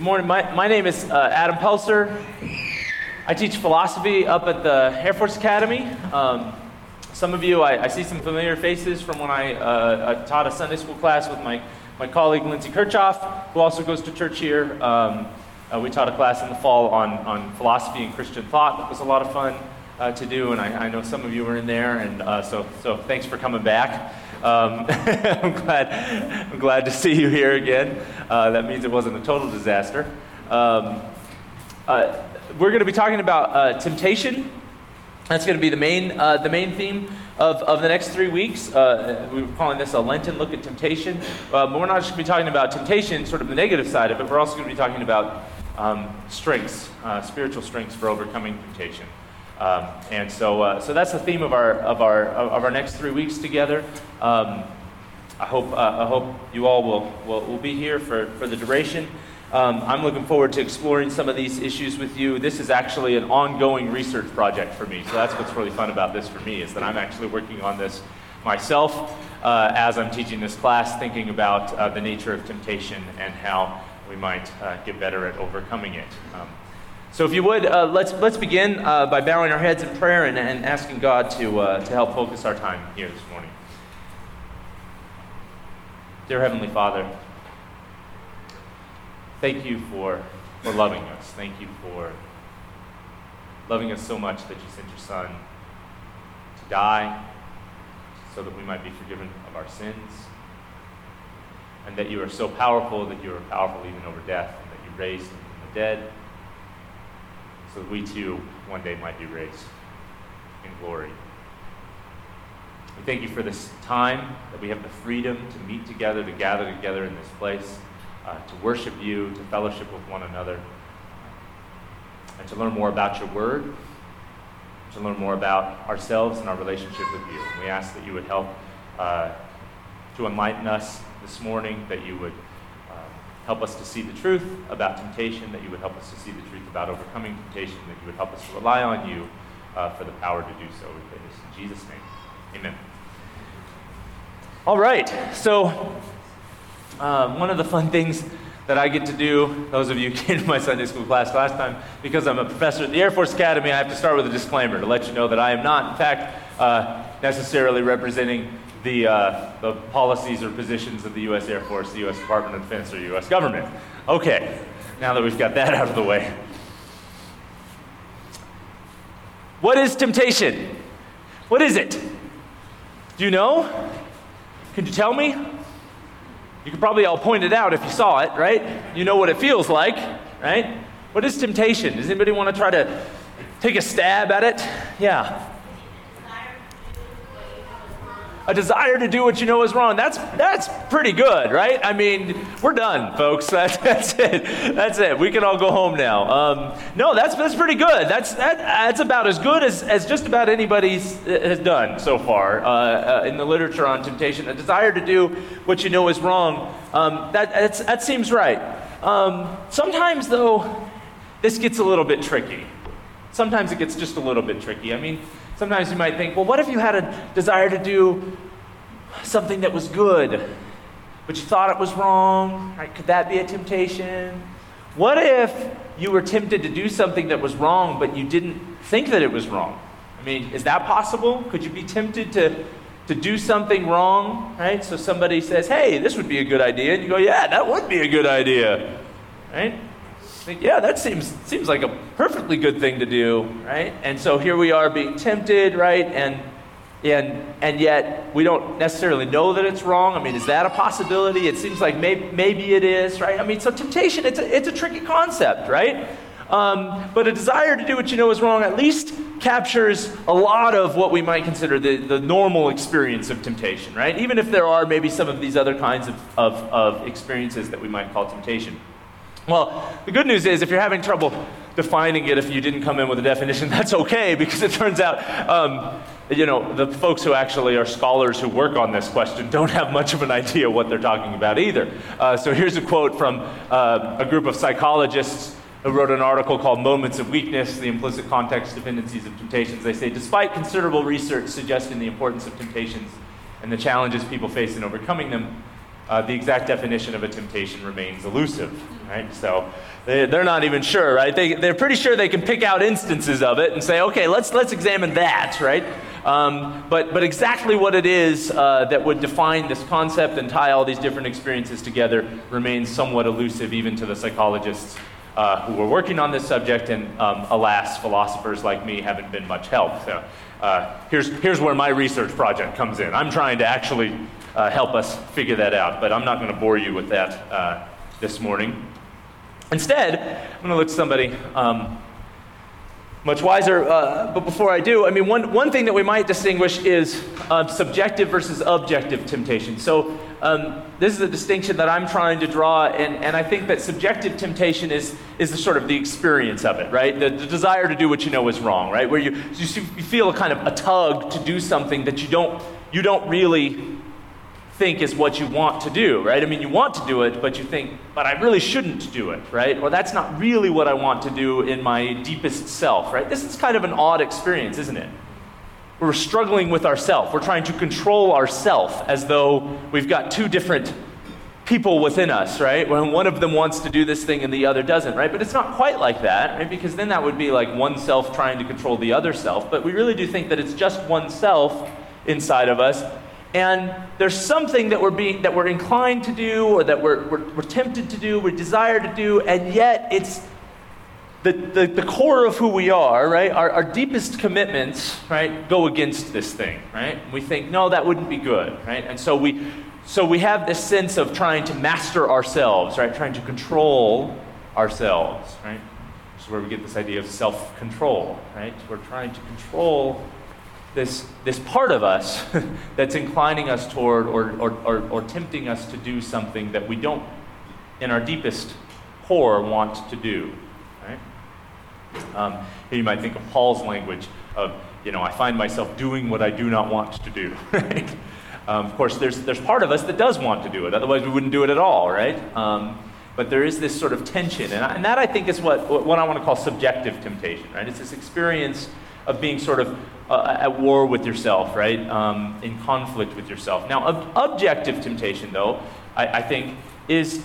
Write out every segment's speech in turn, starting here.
Good morning. My name is Adam Pelser. I teach philosophy up at the Air Force Academy. Some of you, I see some familiar faces from when I taught a Sunday school class with my colleague Lindsey Kirchhoff, who also goes to church here. We taught a class in the fall on philosophy and Christian thought. That was a lot of fun to do, and I know some of you were in there, and so thanks for coming back. I'm glad to see you here again. That means it wasn't a total disaster. We're going to be talking about temptation. That's going to be the main theme of the next 3 weeks. We're calling this a Lenten look at temptation. But we're not just going to be talking about temptation, sort of the negative side of it. We're also going to be talking about strengths, spiritual strengths for overcoming temptation. So that's the theme of our next 3 weeks together. I hope you all will be here for the duration. I'm looking forward to exploring some of these issues with you. This is actually an ongoing research project for me, so that's what's really fun about this for me, is that I'm actually working on this myself as I'm teaching this class, thinking about the nature of temptation and how we might get better at overcoming it. So if you would, let's begin by bowing our heads in prayer and asking God to help focus our time here this morning. Dear Heavenly Father, thank you for loving us. Thank you for loving us so much that you sent your Son to die so that we might be forgiven of our sins, and that you are so powerful that you are powerful even over death, and that you raised him from the dead, so that we too one day might be raised in glory. We thank you for this time, that we have the freedom to meet together, to gather together in this place, to worship you, to fellowship with one another, and to learn more about your word, to learn more about ourselves and our relationship with you. And we ask that you would help to enlighten us this morning, that you would help us to see the truth about temptation, that you would help us to see the truth about overcoming temptation, that you would help us to rely on you for the power to do so. We pray this in Jesus' name. Amen. All right. So one of the fun things that I get to do, those of you who came to my Sunday school class last time, because I'm a professor at the Air Force Academy, I have to start with a disclaimer to let you know that I am not, in fact, necessarily representing the policies or positions of the U.S. Air Force, the U.S. Department of Defense, or U.S. government. Okay, now that we've got that out of the way. What is temptation? What is it? Do you know? Could you tell me? You could probably all point it out if you saw it, right? You know what it feels like, right? What is temptation? Does anybody want to try to take a stab at it? Yeah. A desire to do what you know is wrong. That's pretty good, right? I mean, we're done, folks. That's it. That's it. We can all go home now. No, that's pretty good. That's about as good as just about anybody has done so far in the literature on temptation. A desire to do what you know is wrong. That seems right. Sometimes, though, this gets a little bit tricky. Sometimes it gets just a little bit tricky. I mean, sometimes you might think, well, what if you had a desire to do something that was good, but you thought it was wrong? Right? Could that be a temptation? What if you were tempted to do something that was wrong, but you didn't think that it was wrong? I mean, is that possible? Could you be tempted to do something wrong? Right? So somebody says, hey, this would be a good idea. And you go, yeah, that would be a good idea. Right? Yeah, that seems like a perfectly good thing to do, right? And so here we are being tempted, right? And yet we don't necessarily know that it's wrong. I mean, is that a possibility? It seems like maybe it is, right? I mean, so temptation, it's a tricky concept, right? But a desire to do what you know is wrong at least captures a lot of what we might consider the normal experience of temptation, right? Even if there are maybe some of these other kinds of experiences that we might call temptation. Well, the good news is, if you're having trouble defining it, if you didn't come in with a definition, that's okay, because it turns out, the folks who actually are scholars who work on this question don't have much of an idea what they're talking about either. So here's a quote from a group of psychologists who wrote an article called Moments of Weakness, the Implicit Context Dependencies of Temptations. They say, despite considerable research suggesting the importance of temptations and the challenges people face in overcoming them, the exact definition of a temptation remains elusive, right? So they're not even sure, right? They're pretty sure they can pick out instances of it and say, okay, let's examine that, right? But exactly what it is that would define this concept and tie all these different experiences together remains somewhat elusive even to the psychologists who were working on this subject, and alas, philosophers like me haven't been much help. So here's where my research project comes in. I'm trying to actually help us figure that out, but I'm not going to bore you with that this morning. Instead, I'm going to look to somebody much wiser, but before I do, I mean, one thing that we might distinguish is subjective versus objective temptation. So this is a distinction that I'm trying to draw, and I think that subjective temptation is the sort of the experience of it, right? The desire to do what you know is wrong, right? Where you feel a kind of a tug to do something that you don't really think is what you want to do, right? I mean, you want to do it, but you think, but I really shouldn't do it, right? Or that's not really what I want to do in my deepest self, right? This is kind of an odd experience, isn't it? We're struggling with ourself. We're trying to control ourself as though we've got two different people within us, right? When one of them wants to do this thing and the other doesn't, right? But it's not quite like that, right? Because then that would be like one self trying to control the other self. But we really do think that it's just one self inside of us. And there's something that we're inclined to do, or that we're tempted to do, we desire to do, and yet it's the core of who we are, right? Our deepest commitments, right, go against this thing, right? We think, no, that wouldn't be good, right? And so we have this sense of trying to master ourselves, right? Trying to control ourselves, right? This is where we get this idea of self-control, right? We're trying to control this part of us that's inclining us toward or tempting us to do something that we don't, in our deepest core, want to do, right? You might think of Paul's language of, you know, I find myself doing what I do not want to do, right? Of course, there's part of us that does want to do it. Otherwise, we wouldn't do it at all, right? But there is this sort of tension, and that I think is what I want to call subjective temptation, right? It's this experience of being sort of at war with yourself, right? In conflict with yourself. Now, objective temptation, though, I think, is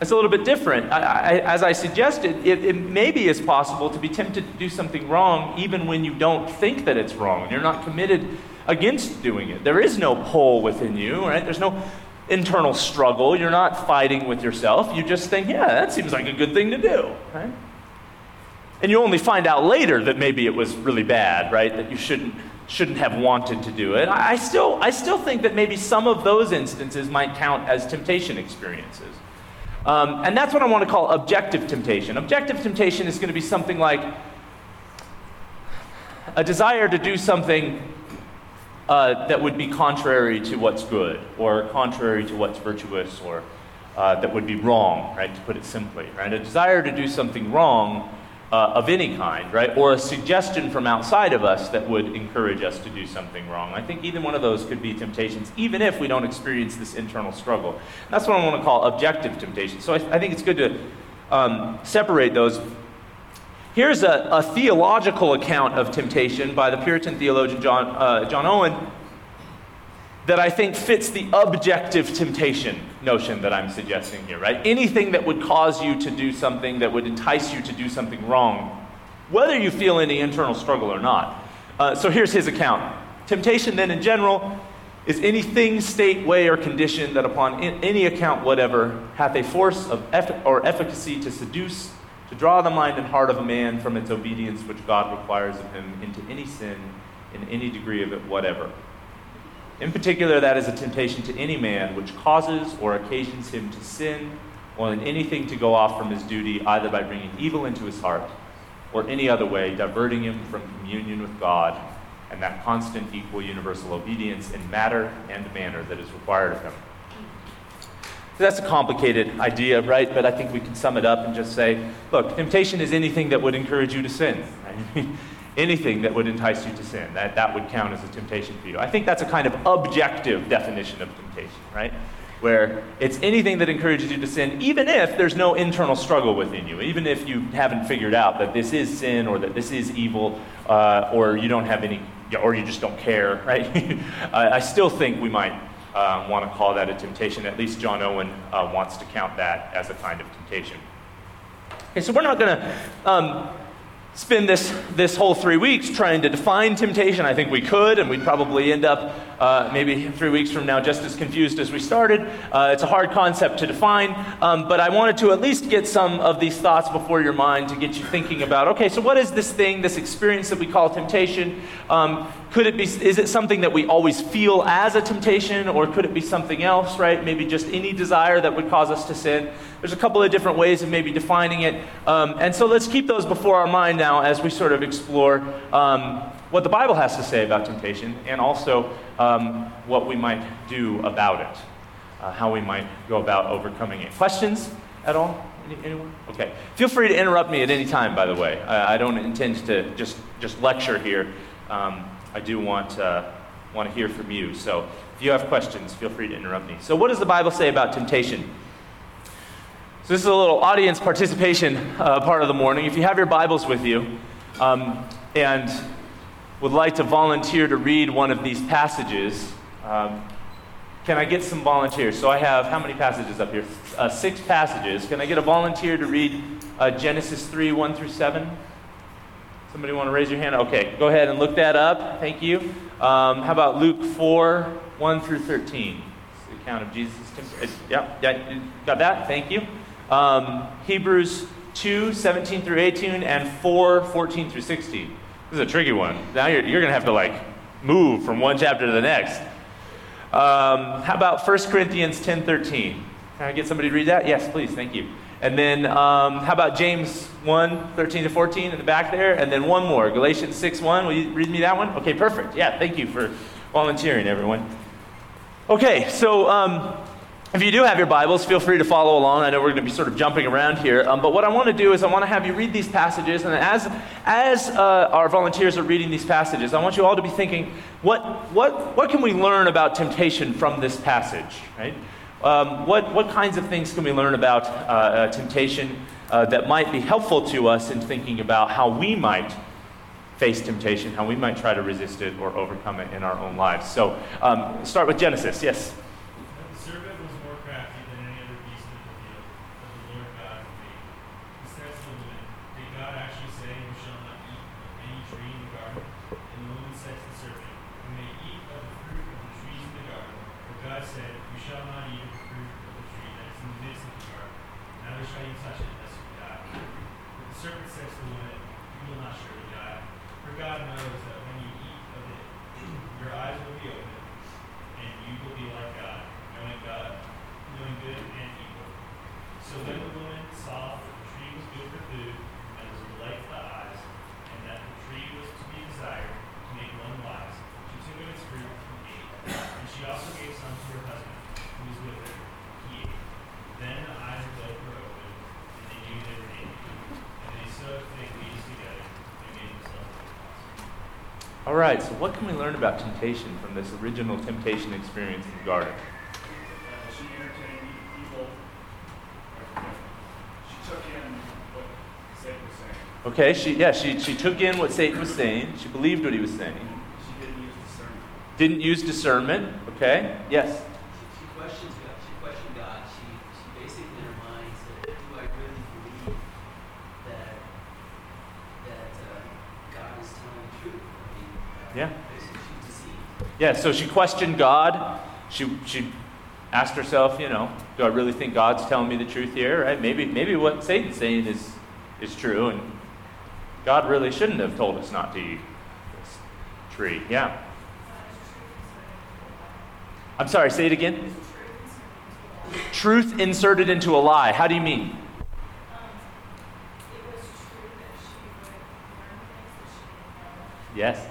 it's a little bit different. As I suggested, it maybe is possible to be tempted to do something wrong even when you don't think that it's wrong. You're not committed against doing it. There is no pull within you, right? There's no internal struggle. You're not fighting with yourself. You just think, yeah, that seems like a good thing to do, right? And you only find out later that maybe it was really bad, right? That you shouldn't have wanted to do it. I still think that maybe some of those instances might count as temptation experiences. And that's what I want to call objective temptation. Objective temptation is going to be something like a desire to do something that would be contrary to what's good, or contrary to what's virtuous, or that would be wrong, right? To put it simply, right? A desire to do something wrong of any kind, right? Or a suggestion from outside of us that would encourage us to do something wrong. I think either one of those could be temptations, even if we don't experience this internal struggle. And that's what I want to call objective temptation. So I think it's good to separate those. Here's a theological account of temptation by the Puritan theologian John Owen that I think fits the objective temptation notion that I'm suggesting here, right? Anything that would cause you to do something, that would entice you to do something wrong, whether you feel any internal struggle or not. So here's his account. Temptation, then, in general, is any thing, state, way, or condition that upon any account whatever hath a force of efficacy to seduce, to draw the mind and heart of a man from its obedience which God requires of him into any sin, in any degree of it whatever. In particular, that is a temptation to any man which causes or occasions him to sin, or in anything to go off from his duty, either by bringing evil into his heart, or any other way, diverting him from communion with God, and that constant, equal, universal obedience in matter and manner that is required of him. So that's a complicated idea, right? But I think we can sum it up and just say, look, temptation is anything that would encourage you to sin, right? Anything that would entice you to sin, that would count as a temptation for you. I think that's a kind of objective definition of temptation, right? Where it's anything that encourages you to sin, even if there's no internal struggle within you, even if you haven't figured out that this is sin, or that this is evil, or you don't have any, or you just don't care, right? I still think we might want to call that a temptation. At least John Owen wants to count that as a kind of temptation. Okay, so we're not going to spend this whole 3 weeks trying to define temptation. I think we could, and we'd probably end up maybe 3 weeks from now just as confused as we started. It's a hard concept to define, but I wanted to at least get some of these thoughts before your mind to get you thinking about, okay, so what is this thing, this experience that we call temptation? Could it be? Is it something that we always feel as a temptation, or could it be something else, right? Maybe just any desire that would cause us to sin. There's a couple of different ways of maybe defining it. And so let's keep those before our mind now as we sort of explore what the Bible has to say about temptation, and also what we might do about it, how we might go about overcoming it. Questions at all? Anyone? Okay. Feel free to interrupt me at any time, by the way. I don't intend to just lecture here. I do want to hear from you. So if you have questions, feel free to interrupt me. So what does the Bible say about temptation? So this is a little audience participation part of the morning. If you have your Bibles with you and would like to volunteer to read one of these passages, can I get some volunteers? So I have, how many passages up here? 6 passages. Can I get a volunteer to read Genesis 3, 1 through 7? Somebody want to raise your hand? Okay, go ahead and look that up. Thank you. How about Luke 4, 1 through 13? It's the account of Jesus' temptation. Yeah, got that? Thank you. Hebrews 2, 17 through 18, and 4, 14 through 16. This is a tricky one. Now you're going to have to, move from one chapter to the next. How about 1 Corinthians 10, 13? Can I get somebody to read that? Yes, please. Thank you. And then how about James 1, 13 to 14 in the back there? And then one more, Galatians 6, 1. Will you read me that one? Okay, perfect. Yeah, thank you for volunteering, everyone. Okay, so if you do have your Bibles, feel free to follow along. I know we're going to be sort of jumping around here. But what I want to do is I want to have you read these passages. And as our volunteers are reading these passages, I want you all to be thinking, what can we learn about temptation from this passage, right? What kinds of things can we learn about temptation that might be helpful to us in thinking about how we might face temptation, how we might try to resist it or overcome it in our own lives? So start with Genesis. Yes? The serpent was more crafty than any other beast in the field that the Lord God had made. He said to the woman, "Did God actually say, 'You shall not eat of any tree in the garden'?" And the woman said to the serpent, "You may eat of the fruit of the trees in the garden, but God said, 'You shall not eat of the fruit of the tree that is in the midst of the garden, neither shall you touch it lest you die.'" But the serpent said to the woman, "You will not surely die, for God knows that when you eat of it, your eyes will be opened, and you will be like God, knowing good and evil." So when the woman saw that the tree was good for food, and was a delight to the eyes, and that the tree was to be desired to make one wise, she took of its fruit and ate, and she also gave some to her husband, who was with her. He ate. Then the eyes of both were open, and they knew they were naked, and they sewed fig leaves together and made themselves clothes. All right. So, what can we learn about temptation from this original temptation experience in the garden? She entertained evil. She took in what Satan was saying. Okay. She took in what Satan was saying. She believed what he was saying. She didn't use discernment. Okay. Yes. She questioned God. She basically in her mind said, "Do I really believe that God is telling the truth?" Basically she deceived. Yeah. So she questioned God. She asked herself, do I really think God's telling me the truth here? Right? Maybe what Satan's saying is true, and God really shouldn't have told us not to eat this tree. Yeah. I'm sorry. Say it again. Truth inserted into a lie. How do you mean? It was true that she would learn things that she didn't know. Yes. And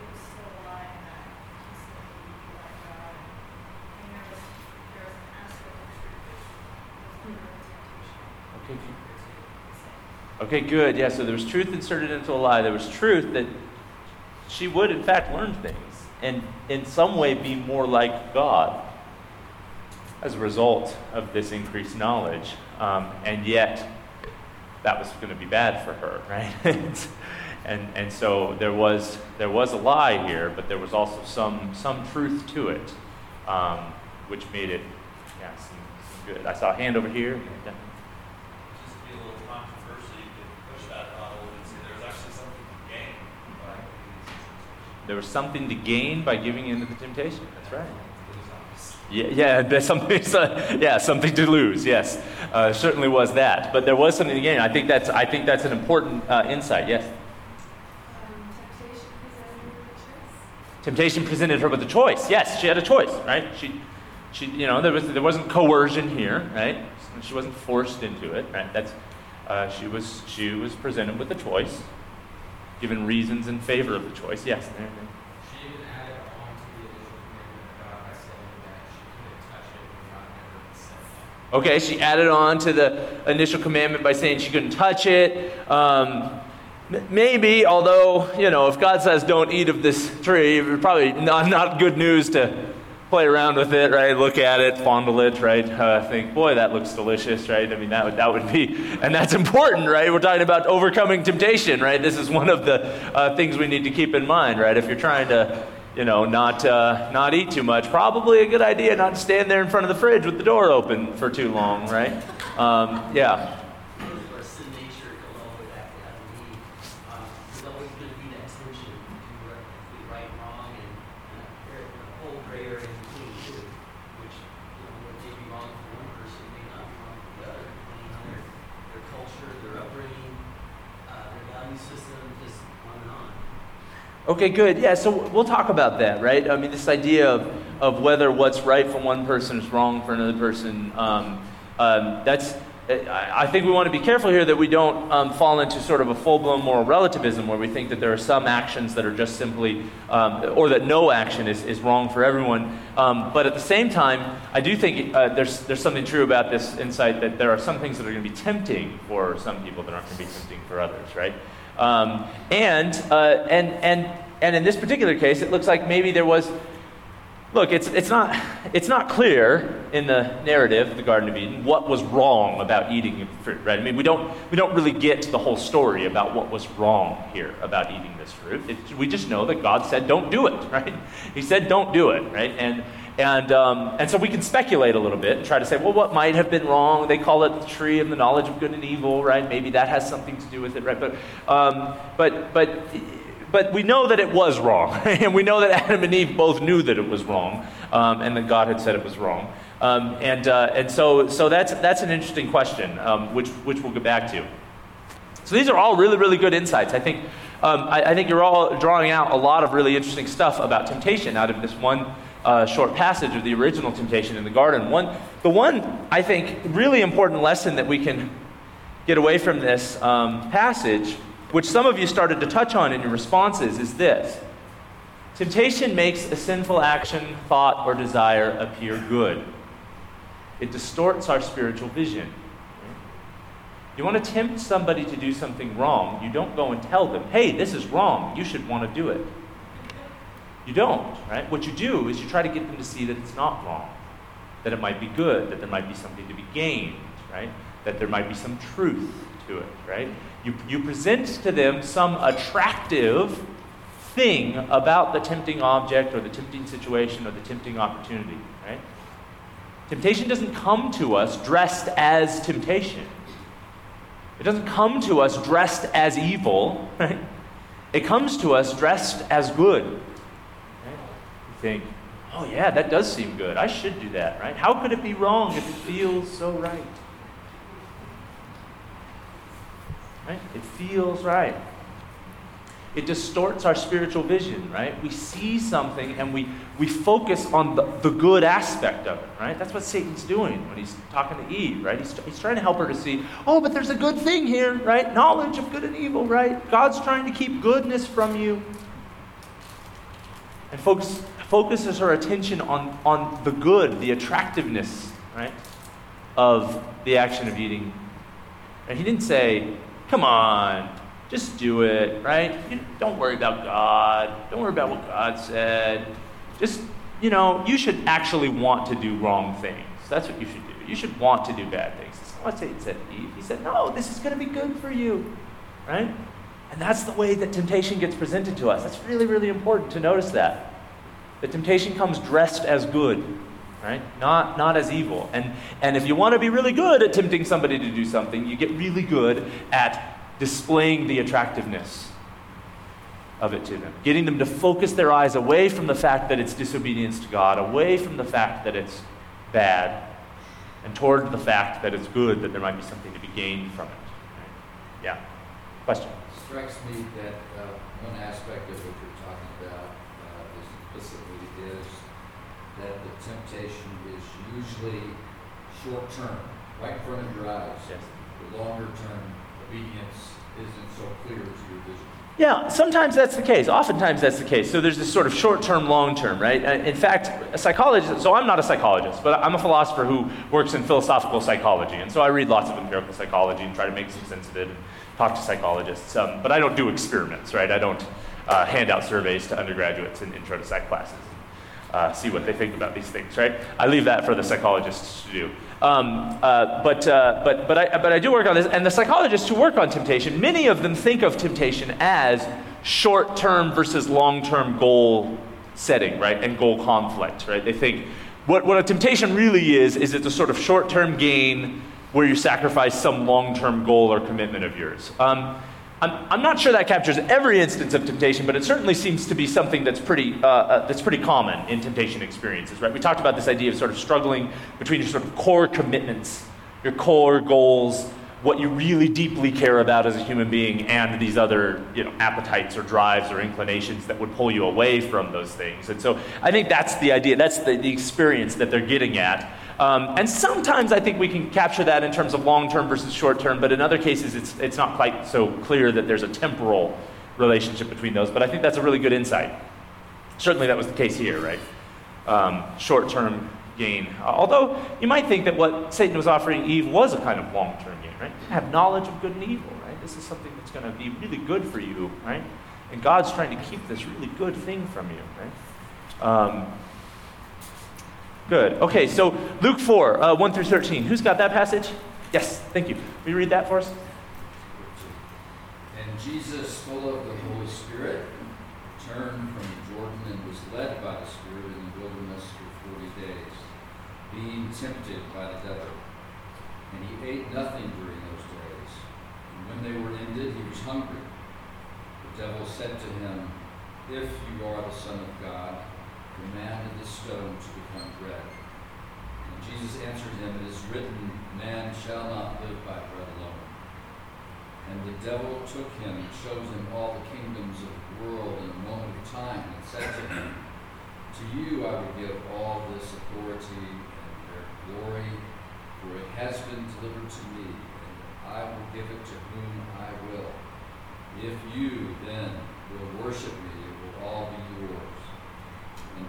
it was still a lie, and that he said that he would be like God. And there was an aspect of truth that was the temptation. Okay, good. Yeah, so there was truth inserted into a lie. There was truth that she would, in fact, learn things and in some way be more like God as a result of this increased knowledge, and yet that was going to be bad for her, right? and so there was a lie here, but there was also some truth to it. which made it seem good. I saw a hand over here. Yeah. Just to be a little controversial, you could push that model and say there was actually something to gain by giving in to the temptation. There was something to gain by giving in to the temptation. That's right. Yeah, there's something. Yeah, something to lose. Yes, certainly was that. But there was something to gain. I think that's an important insight. Yes. Temptation presented her with a choice. Yes, she had a choice, right? She, there wasn't coercion here, right? She wasn't forced into it, right? That's she was presented with a choice, given reasons in favor of the choice. Yes. There. Okay, she added on to the initial commandment by saying she couldn't touch it. Maybe, although, if God says don't eat of this tree, it's probably not good news to play around with it, right? Look at it, fondle it, right? Think, boy, that looks delicious, right? I mean, that would be, and that's important, right? We're talking about overcoming temptation, right? This is one of the things we need to keep in mind, right? If you're trying to not eat too much. Probably a good idea not to stand there in front of the fridge with the door open for too long, right? Yeah. Okay, good. Yeah, so we'll talk about that, right? I mean, this idea of whether what's right for one person is wrong for another person, I think we want to be careful here that we don't fall into sort of a full-blown moral relativism where we think that there are some actions that are just simply, or that no action is wrong for everyone. But at the same time, I do think there's something true about this insight that there are some things that are going to be tempting for some people that aren't going to be tempting for others, right? And in this particular case, it looks like maybe there was. Look, it's not clear in the narrative of the Garden of Eden what was wrong about eating fruit, right? I mean, we don't really get the whole story about what was wrong here about eating this fruit. We just know that God said, "Don't do it," right? He said, "Don't do it," right? And so we can speculate a little bit and try to say, well, what might have been wrong? They call it the tree of the knowledge of good and evil, right? Maybe that has something to do with it, right? But we know that it was wrong, right? And we know that Adam and Eve both knew that it was wrong, and that God had said it was wrong. So that's an interesting question, which we'll get back to. So these are all really, really good insights. I think you're all drawing out a lot of really interesting stuff about temptation out of this one short passage of the original temptation in the garden. The one I think really important lesson that we can get away from this passage, which some of you started to touch on in your responses, is this: temptation makes a sinful action, thought, or desire appear good. It distorts our spiritual vision. You want to tempt somebody to do something wrong, you don't go and tell them, hey, this is wrong, you should want to do it. You don't, right? What you do is you try to get them to see that it's not wrong, that it might be good, that there might be something to be gained, right? That there might be some truth to it, right? You present to them some attractive thing about the tempting object or the tempting situation or the tempting opportunity, right? Temptation doesn't come to us dressed as temptation. It doesn't come to us dressed as evil, right? It comes to us dressed as good. Think, oh yeah, that does seem good. I should do that, right? How could it be wrong if it feels so right? Right? It feels right. It distorts our spiritual vision, right? We see something and we focus on the good aspect of it, right? That's what Satan's doing when he's talking to Eve, right? He's trying to help her to see, oh, but there's a good thing here, right? Knowledge of good and evil, right? God's trying to keep goodness from you. And focuses her attention on the good, the attractiveness, right, of the action of eating. And he didn't say, come on, just do it, right? Don't worry about God. Don't worry about what God said. Just, you should actually want to do wrong things. That's what you should do. You should want to do bad things. That's not what Satan said to Eve. He said, no, this is going to be good for you, right? And that's the way that temptation gets presented to us. That's really, really important to notice that. The temptation comes dressed as good, right? Not as evil. And if you want to be really good at tempting somebody to do something, you get really good at displaying the attractiveness of it to them, getting them to focus their eyes away from the fact that it's disobedience to God, away from the fact that it's bad, and toward the fact that it's good, that there might be something to be gained from it. Right? Yeah. Question? It strikes me that one aspect of what you're talking about implicitly is that the temptation is usually short-term, right in front of your eyes. Yes. The longer-term obedience isn't so clear to your vision. Yeah, sometimes that's the case. Oftentimes that's the case. So there's this sort of short-term, long-term, right? In fact, a psychologist, so I'm not a psychologist, but I'm a philosopher who works in philosophical psychology. And so I read lots of empirical psychology and try to make some sense of it and talk to psychologists. But I don't do experiments, right? I don't hand out surveys to undergraduates in intro to psych classes and see what they think about these things, right? I leave that for the psychologists to do. But I do work on this, and the psychologists who work on temptation, many of them think of temptation as short-term versus long-term goal setting, right, and goal conflict, right? They think what a temptation really is it's a sort of short-term gain where you sacrifice some long-term goal or commitment of yours. I'm not sure that captures every instance of temptation, but it certainly seems to be something that's pretty common in temptation experiences, right? We talked about this idea of sort of struggling between your sort of core commitments, your core goals, what you really deeply care about as a human being, and these other, appetites or drives or inclinations that would pull you away from those things. And so I think that's the idea, that's the experience that they're getting at. And sometimes I think we can capture that in terms of long-term versus short-term, but in other cases it's not quite so clear that there's a temporal relationship between those. But I think that's a really good insight. Certainly that was the case here, right? Short-term gain. Although you might think that what Satan was offering Eve was a kind of long-term gain, right? You have knowledge of good and evil, right? This is something that's going to be really good for you, right? And God's trying to keep this really good thing from you, right? Good. Okay, so Luke 4, 1 through 13. Who's got that passage? Yes, thank you. Will you read that for us? And Jesus, full of the Holy Spirit, returned from Jordan and was led by the Spirit in the wilderness for 40 days, being tempted by the devil. And he ate nothing during those days. And when they were ended, he was hungry. The devil said to him, "If you are the Son of God, commanded the stone to become bread." And Jesus answered him, "It is written, man shall not live by bread alone." And the devil took him and showed him all the kingdoms of the world in a moment of time, and said to him, "To you I will give all this authority and their glory, for it has been delivered to me, and I will give it to whom I will. If you then will worship me, it will all be yours." And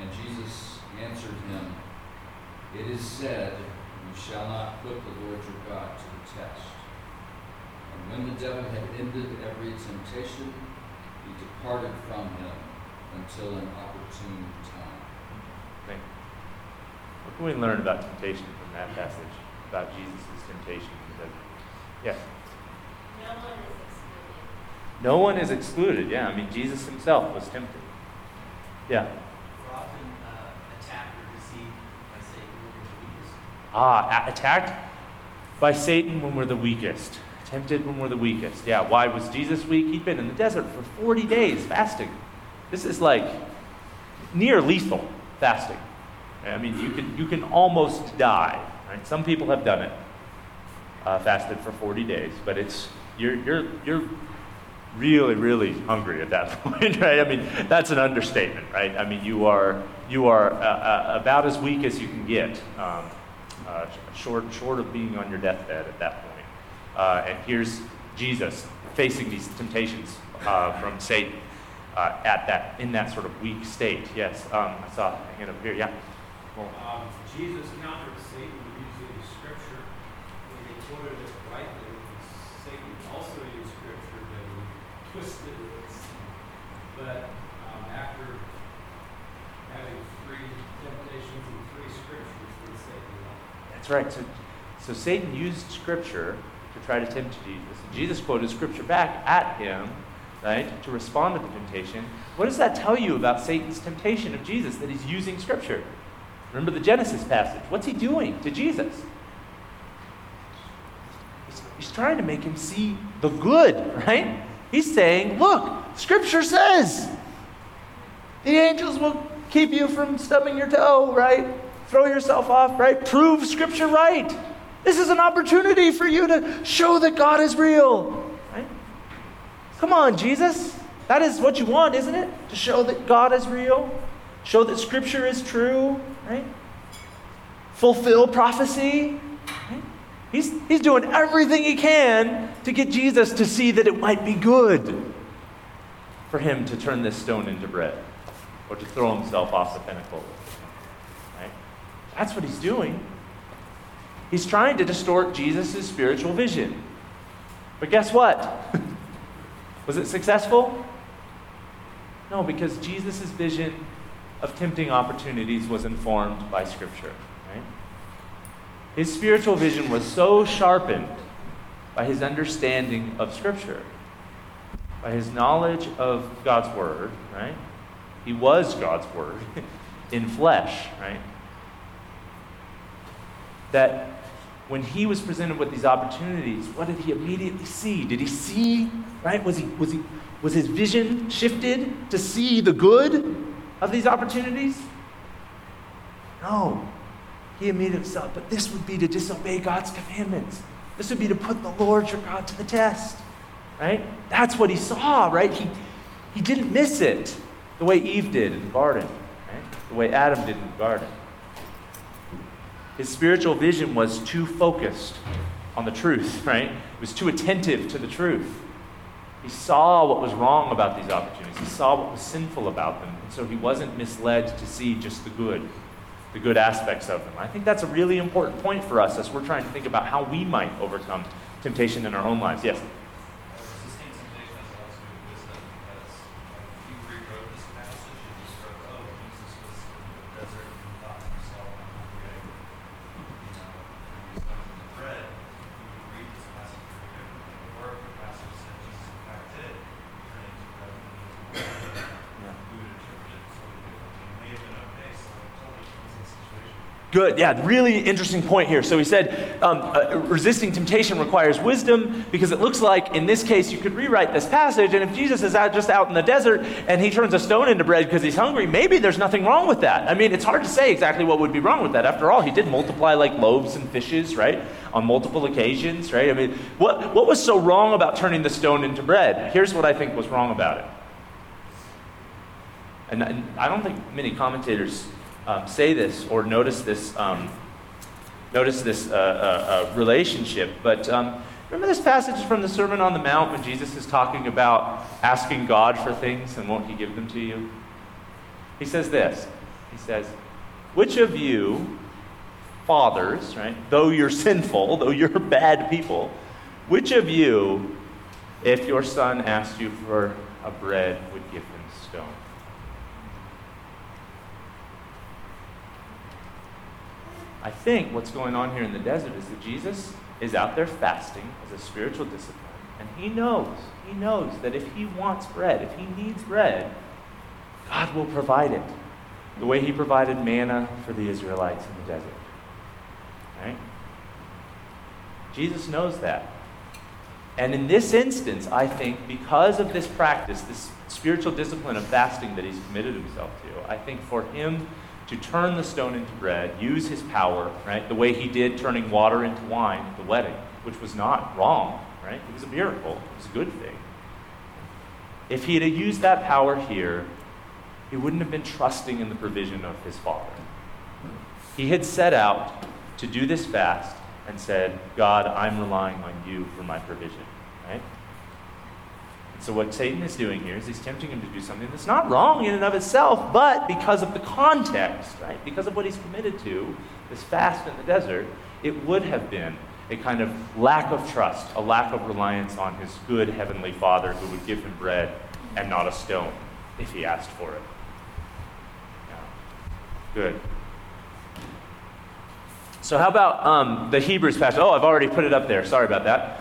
And Jesus answered him, "It is said, you shall not put the Lord your God to the test." And when the devil had ended every temptation, he departed from him until an opportune time. Okay. What can we learn about temptation from that passage, about Jesus' temptation in the desert? Yes? No one is excluded. No one is excluded, yeah. I mean, Jesus himself was tempted. Yeah. Attacked by Satan when we're the weakest. Tempted when we're the weakest. Yeah, why was Jesus weak? He'd been in the desert for 40 days fasting. This is like near lethal fasting. I mean, you can almost die. Right? Some people have done it, fasted for 40 days, but it's you're really, really hungry at that point, right? I mean, that's an understatement, right? I mean, you are about as weak as you can get. Short of being on your deathbed at that point. And here's Jesus facing these temptations from Satan. in that sort of weak state. Yes, I saw a hand up here. Yeah. Well, Jesus countered Satan using Scripture. When they quoted it rightly, Satan also used Scripture, they twisted it. But after having three temptations and three Scriptures, then Satan left. That's right. So Satan used Scripture to try to tempt Jesus. Jesus quoted Scripture back at him, right, to respond to the temptation. What does that tell you about Satan's temptation of Jesus, that he's using Scripture? Remember the Genesis passage. What's he doing to Jesus? He's trying to make him see the good, right? He's saying, look, Scripture says the angels will keep you from stubbing your toe, right? Throw yourself off, right? Prove Scripture right. This is an opportunity for you to show that God is real, right? Come on, Jesus. That is what you want, isn't it? To show that God is real. Show that Scripture is true, right? Fulfill prophecy. Right? He's doing everything he can to get Jesus to see that it might be good for him to turn this stone into bread or to throw himself off the pinnacle. Right? That's what he's doing. He's trying to distort Jesus' spiritual vision. But guess what? Was it successful? No, because Jesus' vision of tempting opportunities was informed by Scripture. Right? His spiritual vision was so sharpened by his understanding of Scripture, by his knowledge of God's Word, right? He was God's Word in flesh, right? That when he was presented with these opportunities, what did he immediately see? Did he see, right? Was his vision shifted to see the good of these opportunities? No. He immediately saw, but this would be to disobey God's commandments. This would be to put the Lord your God to the test, right? That's what he saw, right? He didn't miss it the way Eve did in the garden, right? The way Adam did in the garden. His spiritual vision was too focused on the truth, right? It was too attentive to the truth. He saw what was wrong about these opportunities. He saw what was sinful about them. And so he wasn't misled to see just the good aspects of them. I think that's a really important point for us as we're trying to think about how we might overcome temptation in our own lives. Yes? Good, yeah, really interesting point here. So he said resisting temptation requires wisdom, because it looks like in this case you could rewrite this passage, and if Jesus is out in the desert and he turns a stone into bread because he's hungry, maybe there's nothing wrong with that. I mean, it's hard to say exactly what would be wrong with that. After all, he did multiply like loaves and fishes, right, on multiple occasions, right? I mean, what was so wrong about turning the stone into bread? Here's what I think was wrong about it. And I don't think many commentators say this or notice this relationship. But remember this passage from the Sermon on the Mount when Jesus is talking about asking God for things and won't he give them to you? He says this. He says, which of you fathers, right, though you're sinful, though you're bad people, which of you, if your son asked you for a bread, would give him a stone? I think what's going on here in the desert is that Jesus is out there fasting as a spiritual discipline. And he knows that if he wants bread, if he needs bread, God will provide it. The way he provided manna for the Israelites in the desert. Right? Jesus knows that. And in this instance, I think because of this practice, this spiritual discipline of fasting that he's committed himself to, I think for him to turn the stone into bread, use his power, right? The way he did turning water into wine at the wedding, which was not wrong, right? It was a miracle. It was a good thing. If he had used that power here, he wouldn't have been trusting in the provision of his Father. He had set out to do this fast and said, God, I'm relying on you for my provision, right? So what Satan is doing here is he's tempting him to do something that's not wrong in and of itself, but because of the context, right? Because of what he's committed to, this fast in the desert, it would have been a kind of lack of trust, a lack of reliance on his good heavenly Father who would give him bread and not a stone if he asked for it. Yeah. Good. So how about the Hebrews passage? Oh, I've already put it up there. Sorry about that.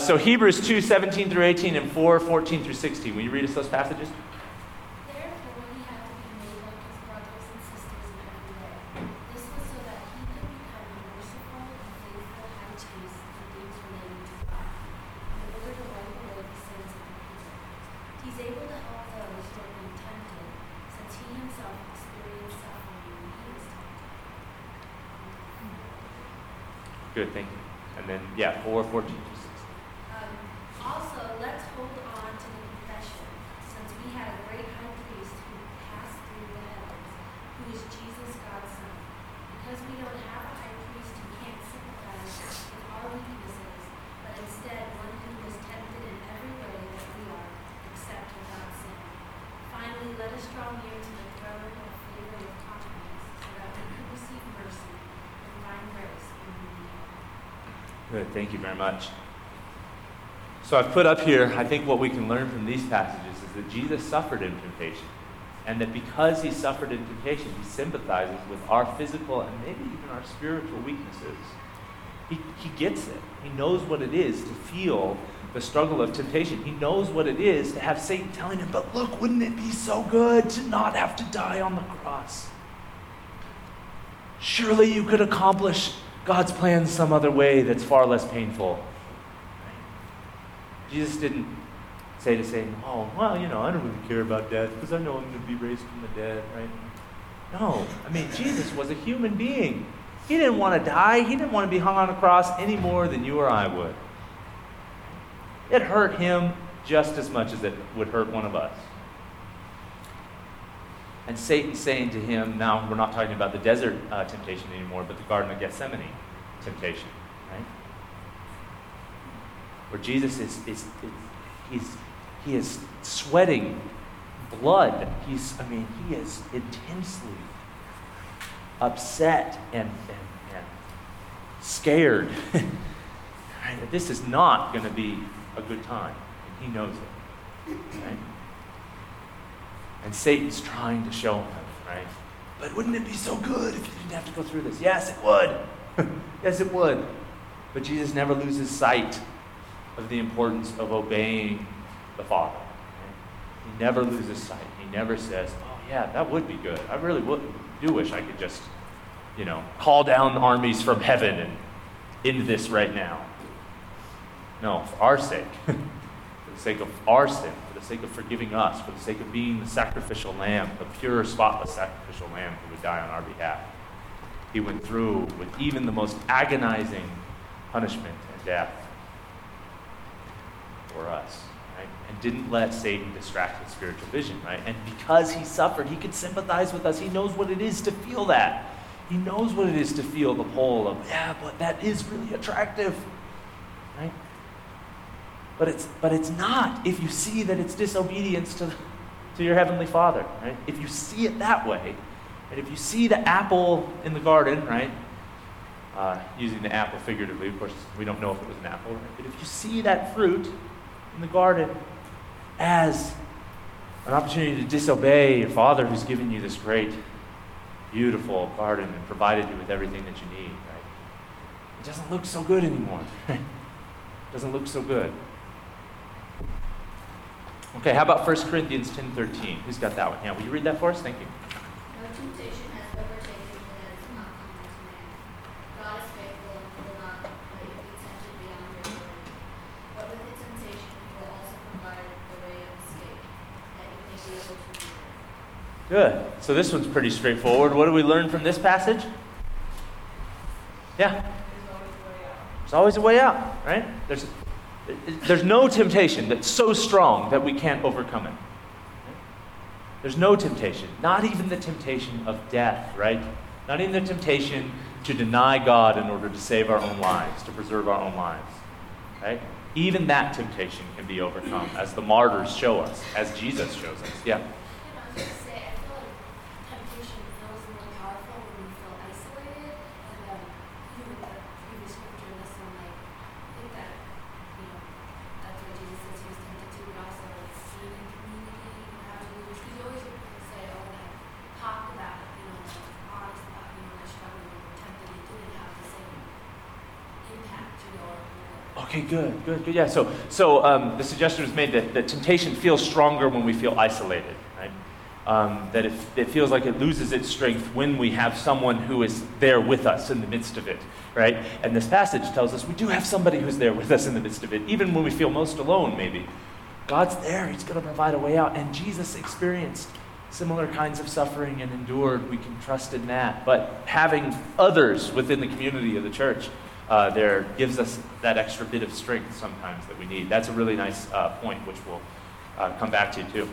So Hebrews 2, 17 through 18 and 4, 14 through 16. Will you read us those passages? Therefore, he had to be made like his brothers and sisters in every way. This was so that he could become a merciful and faithful high priest in things relating to God, in order to wipe away the sins of the people. He's able to help those who have been tempted, since he himself experienced suffering when he was tempted. Good, thank you. And then, 4:14 to 16. Also, let's hold on to the confession, since we had a great high priest who passed through the heavens, who is Jesus, God's Son. Because we don't have a high priest who can't sympathize with our weaknesses, but instead one who was tempted in every way that we are, except without sin. Finally, let us draw near to the throne of favor with confidence, so that we can receive mercy and find grace in the need. Good, thank you very much. So I've put up here, I think what we can learn from these passages is that Jesus suffered in temptation, and that because he suffered in temptation, he sympathizes with our physical and maybe even our spiritual weaknesses. He gets it. He knows what it is to feel the struggle of temptation. He knows what it is to have Satan telling him, but look, wouldn't it be so good to not have to die on the cross? Surely you could accomplish God's plan some other way that's far less painful. Jesus didn't say to Satan, oh, well, I don't really care about death because I know I'm going to be raised from the dead, right? No. Jesus was a human being. He didn't want to die. He didn't want to be hung on a cross any more than you or I would. It hurt him just as much as it would hurt one of us. And Satan's saying to him, now we're not talking about the desert temptation anymore, but the Garden of Gethsemane temptation, right? Where Jesus is sweating blood. He is intensely upset and scared. Right? This is not going to be a good time. And he knows it, right? And Satan's trying to show him, right? But wouldn't it be so good if you didn't have to go through this? Yes, it would. Yes, it would. But Jesus never loses sight of the importance of obeying the Father. Right? He never loses sight. He never says, oh, yeah, that would be good. I really do wish I could just, call down armies from heaven and end this right now. No, for our sake, for the sake of our sin, for the sake of forgiving us, for the sake of being the sacrificial lamb, the pure, spotless sacrificial lamb who would die on our behalf. He went through with even the most agonizing punishment and death for us, right? And didn't let Satan distract his spiritual vision, right? And because he suffered, he could sympathize with us. He knows what it is to feel that. He knows what it is to feel the pull of, but that is really attractive, right? But it's not if you see that it's disobedience to your heavenly Father, right? If you see it that way, and if you see the apple in the garden, right? Using the apple figuratively, of course, we don't know if it was an apple, right? But if you see that fruit in the garden as an opportunity to disobey your Father who's given you this great, beautiful garden and provided you with everything that you need, right? It doesn't look so good anymore. It doesn't look so good. Okay, how about 1 Corinthians 10:13? Who's got that one? Yeah, will you read that for us? Thank you. No temptation has overtaken you that is not common to man. God is faithful and will not let you be tempted beyond your ability. But with the temptation, he will also provide the way of escape, that you may be able to endure. Good. So this one's pretty straightforward. What do we learn from this passage? Yeah? There's always a way out. There's always a way out, right? There's no temptation that's so strong that we can't overcome it. There's no temptation, not even the temptation of death, right? Not even the temptation to deny God in order to save our own lives, to preserve our own lives. right? Even that temptation can be overcome, as the martyrs show us, as Jesus shows us. Yeah? I was just saying, I feel like temptation feels really powerful when you feel isolated, and then even the previous scripture in this one, like, I think that, you know, that's what Jesus says he was tempted to, but also like seeing in community, and having leaders, because you always say, oh, like, talk about, you know, like, honest about, you know, that struggle when you were tempted, you didn't have the same impact, you know. Okay, good. Yeah, so the suggestion was made that temptation feels stronger when we feel isolated, right? That it feels like it loses its strength when we have someone who is there with us in the midst of it, right? And this passage tells us we do have somebody who's there with us in the midst of it, even when we feel most alone, maybe. God's there. He's going to provide a way out. And Jesus experienced similar kinds of suffering and endured. We can trust in that. But having others within the community of the church there gives us that extra bit of strength sometimes that we need. That's a really nice point, which we'll come back to too.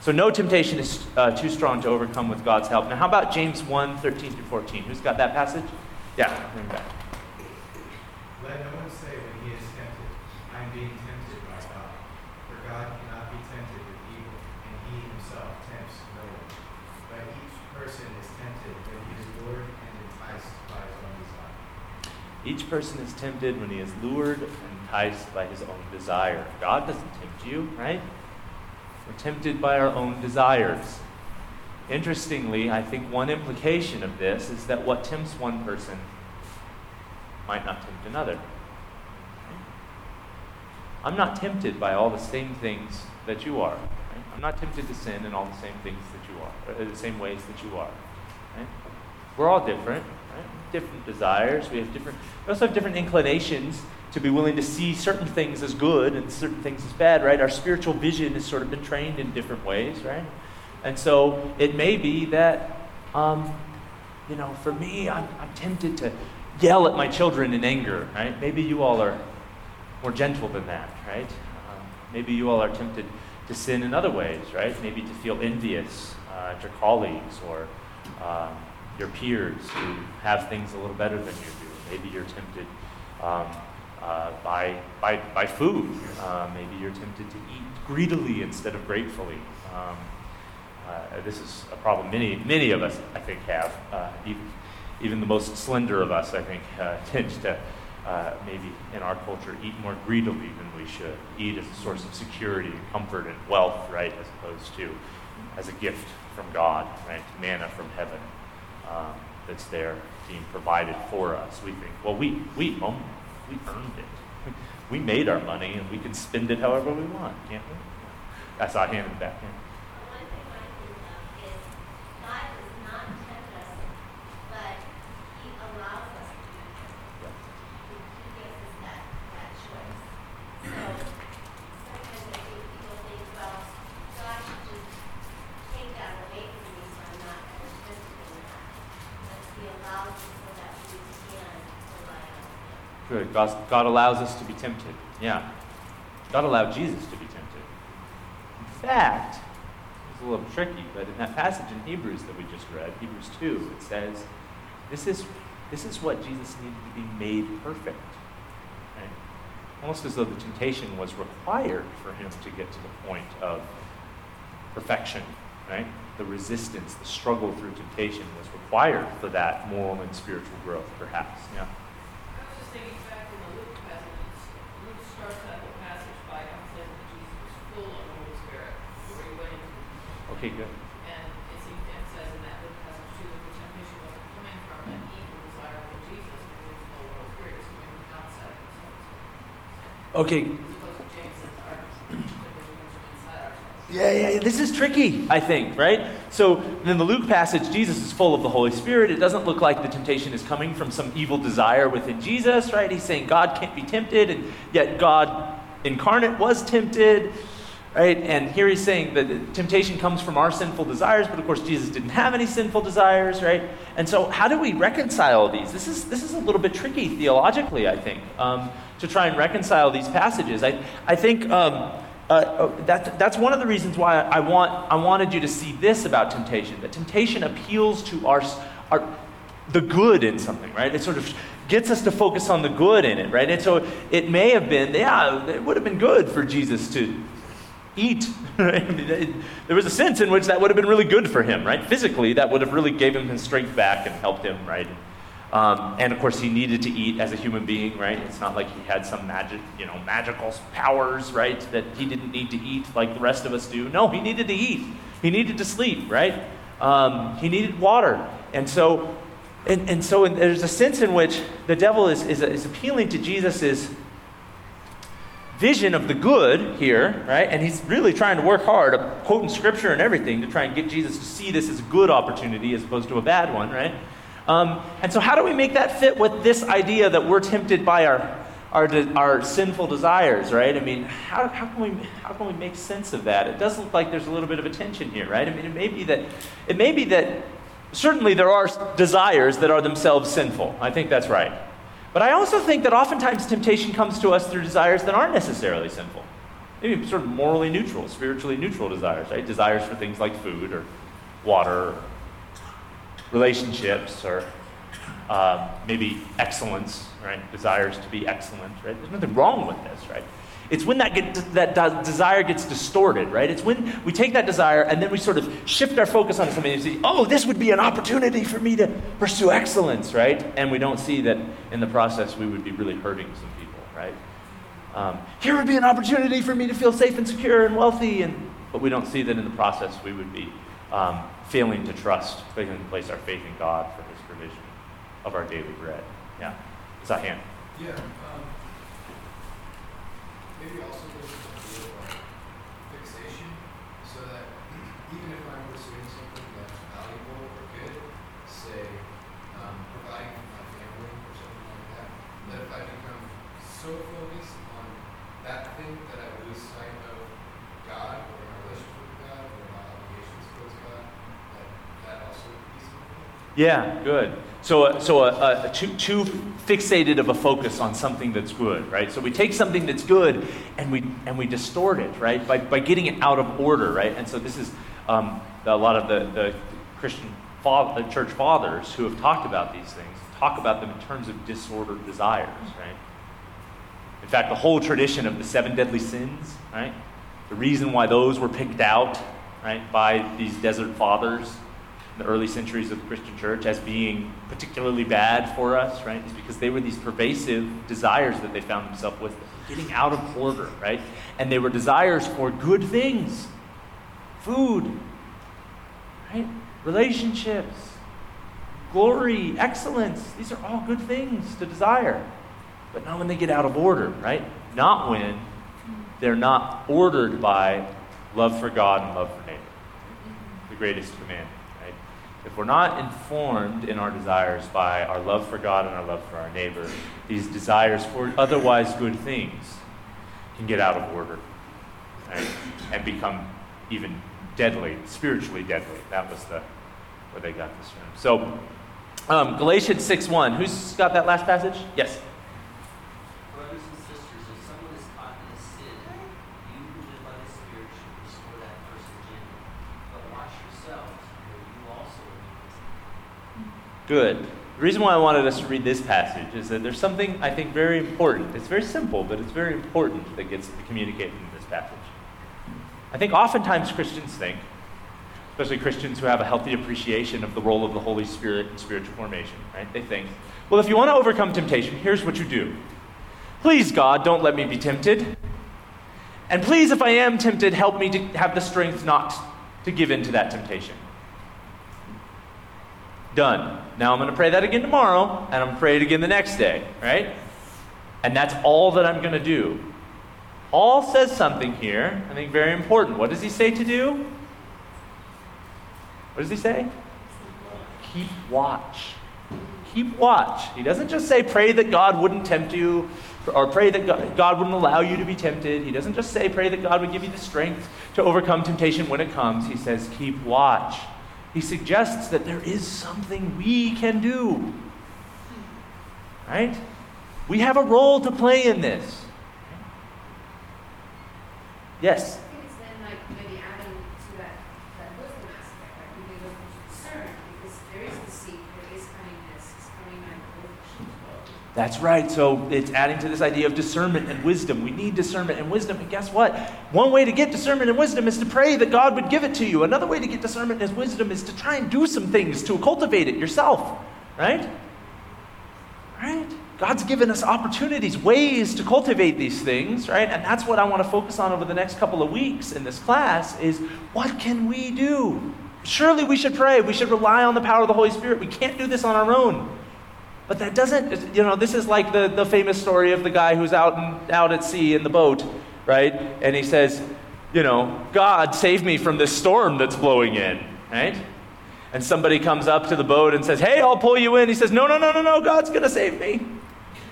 So no temptation is too strong to overcome with God's help. Now how about James 1, 13 through 14? Who's got that passage? Yeah. Let no one say when he is tempted, I am being tempted by God. For God cannot be tempted with evil, and he himself tempts no one. But each person is tempted when he is lured and enticed by his own desire. Each person is tempted when he is lured and enticed by his own desire. God doesn't tempt you, right? We're tempted by our own desires. Interestingly, I think one implication of this is that what tempts one person might not tempt another. I'm not tempted by all the same things that you are. Right? I'm not tempted to sin in all the same things that you are, or the same ways that you are. Right? We're all different. Different desires, we also have different inclinations to be willing to see certain things as good and certain things as bad, right? Our spiritual vision has sort of been trained in different ways, right? And so it may be that, for me, I'm tempted to yell at my children in anger, right? Maybe you all are more gentle than that, right? Maybe you all are tempted to sin in other ways, right? Maybe to feel envious at your colleagues or your peers who have things a little better than you do. Maybe you're tempted by food. Maybe you're tempted to eat greedily instead of gratefully. This is a problem many of us, I think, have. Even the most slender of us, I think, tend to maybe in our culture eat more greedily than we should. Eat as a source of security and comfort and wealth, right, as opposed to as a gift from God, right, manna from heaven. That's there being provided for us. We think, well, we earned it. We made our money, and we can spend it however we want, can't we? I saw a hand in the back. One thing I think of is God does not tempt us, but he allows us to be tempted. He gives us that choice. So sometimes I think people think, well, God should just take that away from me so I'm not ever tempted. Good. God allows us to be tempted. Yeah. God allowed Jesus to be tempted. In fact, it's a little tricky, but in that passage in Hebrews that we just read, Hebrews 2, it says, this is what Jesus needed to be made perfect. Right? Almost as though the temptation was required for him to get to the point of perfection, right? The resistance, the struggle through temptation was required for that moral and spiritual growth, perhaps. Yeah. I was just thinking back to the Luke passage. Luke starts out the passage by saying that Jesus was full of the Holy Spirit before he went into the temple. Okay, good. And it says in that Luke passage too that the temptation wasn't coming from an evil desire for Jesus, but he was full of the Holy Spirit, so he was outside of himself. Okay. Yeah, this is tricky, I think, right? So in the Luke passage, Jesus is full of the Holy Spirit. It doesn't look like the temptation is coming from some evil desire within Jesus, right? He's saying God can't be tempted, and yet God incarnate was tempted, right? And here he's saying that the temptation comes from our sinful desires, but of course Jesus didn't have any sinful desires, right? And so how do we reconcile these? This is a little bit tricky theologically, I think, to try and reconcile these passages. I think... That's one of the reasons why I wanted you to see this about temptation. That temptation appeals to the good in something, right? It sort of gets us to focus on the good in it, right? And so it may have been, it would have been good for Jesus to eat, right? There was a sense in which that would have been really good for him, right? Physically, that would have really gave him his strength back and helped him, right? And of course, he needed to eat as a human being, right? It's not like he had some magical powers, right? That he didn't need to eat like the rest of us do. No, he needed to eat. He needed to sleep, right? He needed water. And so there's a sense in which the devil is appealing to Jesus's vision of the good here, right? And he's really trying to work hard, quoting scripture and everything, to try and get Jesus to see this as a good opportunity as opposed to a bad one, right? And so how do we make that fit with this idea that we're tempted by our sinful desires, right? I mean, how can we make sense of that? It does look like there's a little bit of a tension here, right? I mean, it may be that certainly there are desires that are themselves sinful. I think that's right. But I also think that oftentimes temptation comes to us through desires that aren't necessarily sinful. Maybe sort of morally neutral, spiritually neutral desires, right? Desires for things like food or water or relationships or maybe excellence, right? Desires to be excellent, right? There's nothing wrong with this, right? It's when that desire gets distorted, right? It's when we take that desire and then we sort of shift our focus on something and see, oh, this would be an opportunity for me to pursue excellence, right? And we don't see that in the process we would be really hurting some people, right? Here would be an opportunity for me to feel safe and secure and wealthy, but we don't see that in the process we would be failing to trust, failing to place our faith in God for his provision of our daily bread. Yeah, it's a hand. Yeah. Maybe also there's a little fixation, so that even if I'm pursuing something that's valuable or good, say providing for my family or something like that, that if I become so focused on that thing that I lose sight of God or my relationship with God or my obligations towards God, that also would be something. Yeah, good. So too fixated of a focus on something that's good, right? So we take something that's good and we distort it, right? By getting it out of order, right? And so this is a lot of the Christian church fathers who have talked about these things, talk about them in terms of disordered desires, right? In fact, the whole tradition of the 7 deadly sins, right? The reason why those were picked out, right, by these desert fathers in the early centuries of the Christian church as being particularly bad for us, right, is because they were these pervasive desires that they found themselves with, getting out of order, right? And they were desires for good things, food, right, relationships, glory, excellence. These are all good things to desire, but not when they get out of order, right? Not when they're not ordered by love for God and love for neighbor, the greatest command. If we're not informed in our desires by our love for God and our love for our neighbor, these desires for otherwise good things can get out of order, right? And become even deadly, spiritually deadly. That was where they got this from. So, Galatians 6:1. Who's got that last passage? Yes. Brothers and sisters, if someone is caught in a sin, you who live by the Spirit should restore that person gently, but watch yourselves. Good. The reason why I wanted us to read this passage is that there's something I think very important. It's very simple, but it's very important that gets communicated in this passage. I think oftentimes Christians think, especially Christians who have a healthy appreciation of the role of the Holy Spirit in spiritual formation, right? They think, well, if you want to overcome temptation, here's what you do. Please, God, don't let me be tempted. And please, if I am tempted, help me to have the strength not to give in to that temptation. Done. Now I'm going to pray that again tomorrow, and I'm going to pray it again the next day, right? And that's all that I'm going to do. Paul says something here, I think very important. What does he say to do? What does he say? Keep watch. Keep watch. He doesn't just say pray that God wouldn't tempt you, or pray that God wouldn't allow you to be tempted. He doesn't just say pray that God would give you the strength to overcome temptation when it comes. He says keep watch. He suggests that there is something we can do, right? We have a role to play in this. Yes? I think it's then like maybe adding to that wisdom aspect, right? We need to discern because there is deceit, there is cunningness, it's coming like That's right. So it's adding to this idea of discernment and wisdom. We need discernment and wisdom. And guess what? One way to get discernment and wisdom is to pray that God would give it to you. Another way to get discernment and wisdom is to try and do some things to cultivate it yourself. Right? Right? God's given us opportunities, ways to cultivate these things, right? And that's what I want to focus on over the next couple of weeks in this class is what can we do? Surely we should pray. We should rely on the power of the Holy Spirit. We can't do this on our own. But that doesn't, you know, this is like the famous story of the guy who's out at sea in the boat, right? And he says, you know, God, save me from this storm that's blowing in, right? And somebody comes up to the boat and says, hey, I'll pull you in. He says, no, God's going to save me.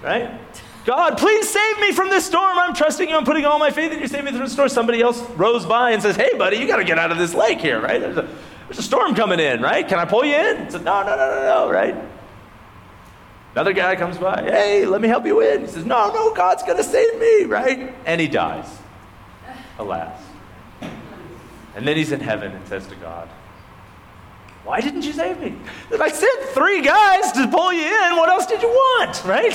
Right? God, please save me from this storm. I'm trusting you. I'm putting all my faith in you. Save me from the storm. Somebody else rows by and says, hey, buddy, you got to get out of this lake here, right? There's a storm coming in, right? Can I pull you in? Says, no, right? Another guy comes by. Hey, let me help you in. He says, no, God's going to save me, right? And he dies, alas. And then he's in heaven and says to God, why didn't you save me? I sent 3 guys to pull you in. What else did you want, right?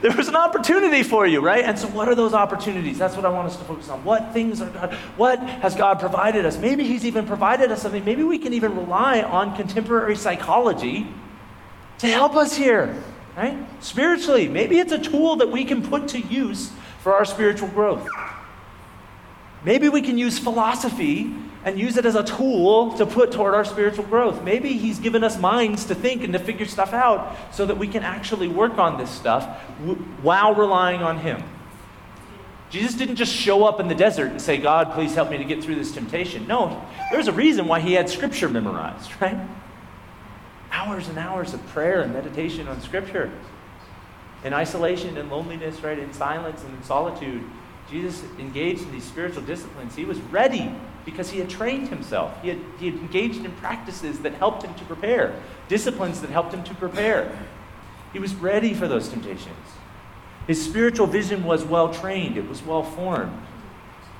There was an opportunity for you, right? And so what are those opportunities? That's what I want us to focus on. What has God provided us? Maybe he's even provided us something. Maybe we can even rely on contemporary psychology to help us here, right? Spiritually, maybe it's a tool that we can put to use for our spiritual growth. Maybe we can use philosophy and use it as a tool to put toward our spiritual growth. Maybe he's given us minds to think and to figure stuff out so that we can actually work on this stuff while relying on him. Jesus didn't just show up in the desert and say, God, please help me to get through this temptation. No, there's a reason why he had scripture memorized, right? Hours and hours of prayer and meditation on scripture. In isolation and loneliness, right? In silence and in solitude, Jesus engaged in these spiritual disciplines. He was ready. Because he had trained himself. He had engaged in practices that helped him to prepare, disciplines that helped him to prepare. He was ready for those temptations. His spiritual vision was well-trained. It was well-formed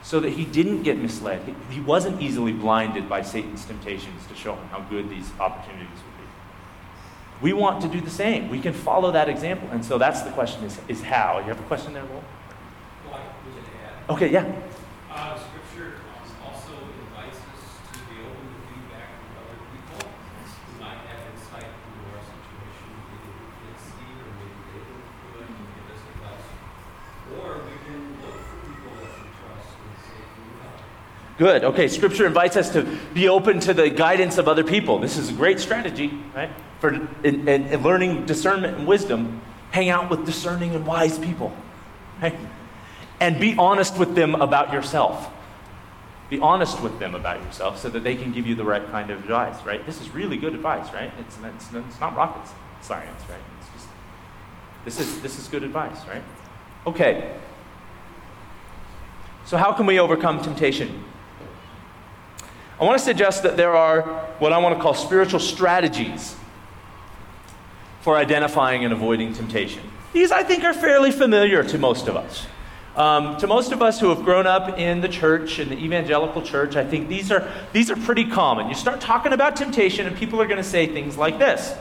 so that he didn't get misled. He wasn't easily blinded by Satan's temptations to show him how good these opportunities would be. We want to do the same. We can follow that example. And so that's the question is how. You have a question there, Will? Well, I can add. Okay, yeah. Good. Okay, Scripture invites us to be open to the guidance of other people. This is a great strategy, right? For in learning discernment and wisdom, hang out with discerning and wise people, right? And be honest with them about yourself. Be honest with them about yourself so that they can give you the right kind of advice, right? This is really good advice, right? It's not rocket science, right? It's just this is good advice, right? Okay. So how can we overcome temptation? I want to suggest that there are what I want to call spiritual strategies for identifying and avoiding temptation. These, I think, are fairly familiar to most of us. To most of us who have grown up in the church, in the evangelical church, I think these are pretty common. You start talking about temptation and people are going to say things like this,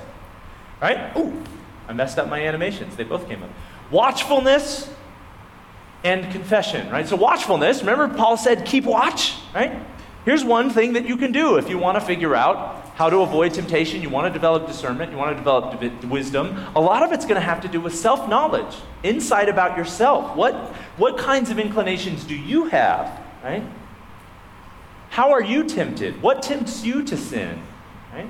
right? Ooh, I messed up my animations. They both came up. Watchfulness and confession, right? So watchfulness, remember Paul said, keep watch, right? Here's one thing that you can do if you want to figure out how to avoid temptation, you want to develop discernment, you want to develop wisdom. A lot of it's going to have to do with self-knowledge, insight about yourself. What kinds of inclinations do you have, right? How are you tempted? What tempts you to sin, right?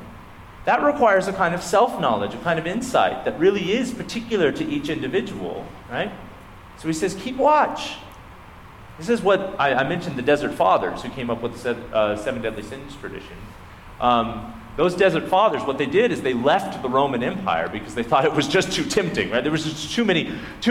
That requires a kind of self-knowledge, a kind of insight that really is particular to each individual, right? So he says, keep watch. This is what I mentioned, the Desert Fathers who came up with the Seven Deadly Sins tradition. Those Desert Fathers, what they did is they left the Roman Empire because they thought it was just too tempting, right? There was just too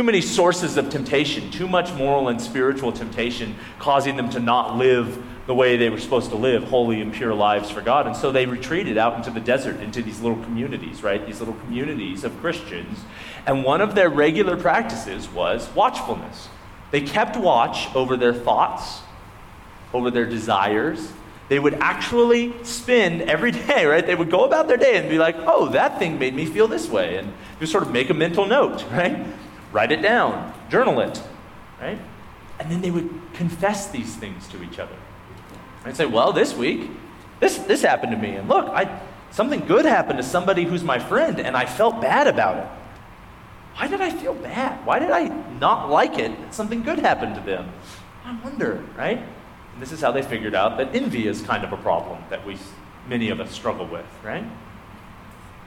many sources of temptation, too much moral and spiritual temptation causing them to not live the way they were supposed to live, holy and pure lives for God. And so they retreated out into the desert, into these little communities, right? These little communities of Christians. And one of their regular practices was watchfulness. They kept watch over their thoughts, over their desires. They would actually spend every day, right? They would go about their day and be like, oh, that thing made me feel this way. And you sort of make a mental note, right? Write it down, journal it, right? And then they would confess these things to each other. I'd say, well, this week, this happened to me. And look, something good happened to somebody who's my friend, and I felt bad about it. Why did I feel bad? Why did I not like it that something good happened to them? I wonder, right? And this is how they figured out that envy is kind of a problem that many of us struggle with, right?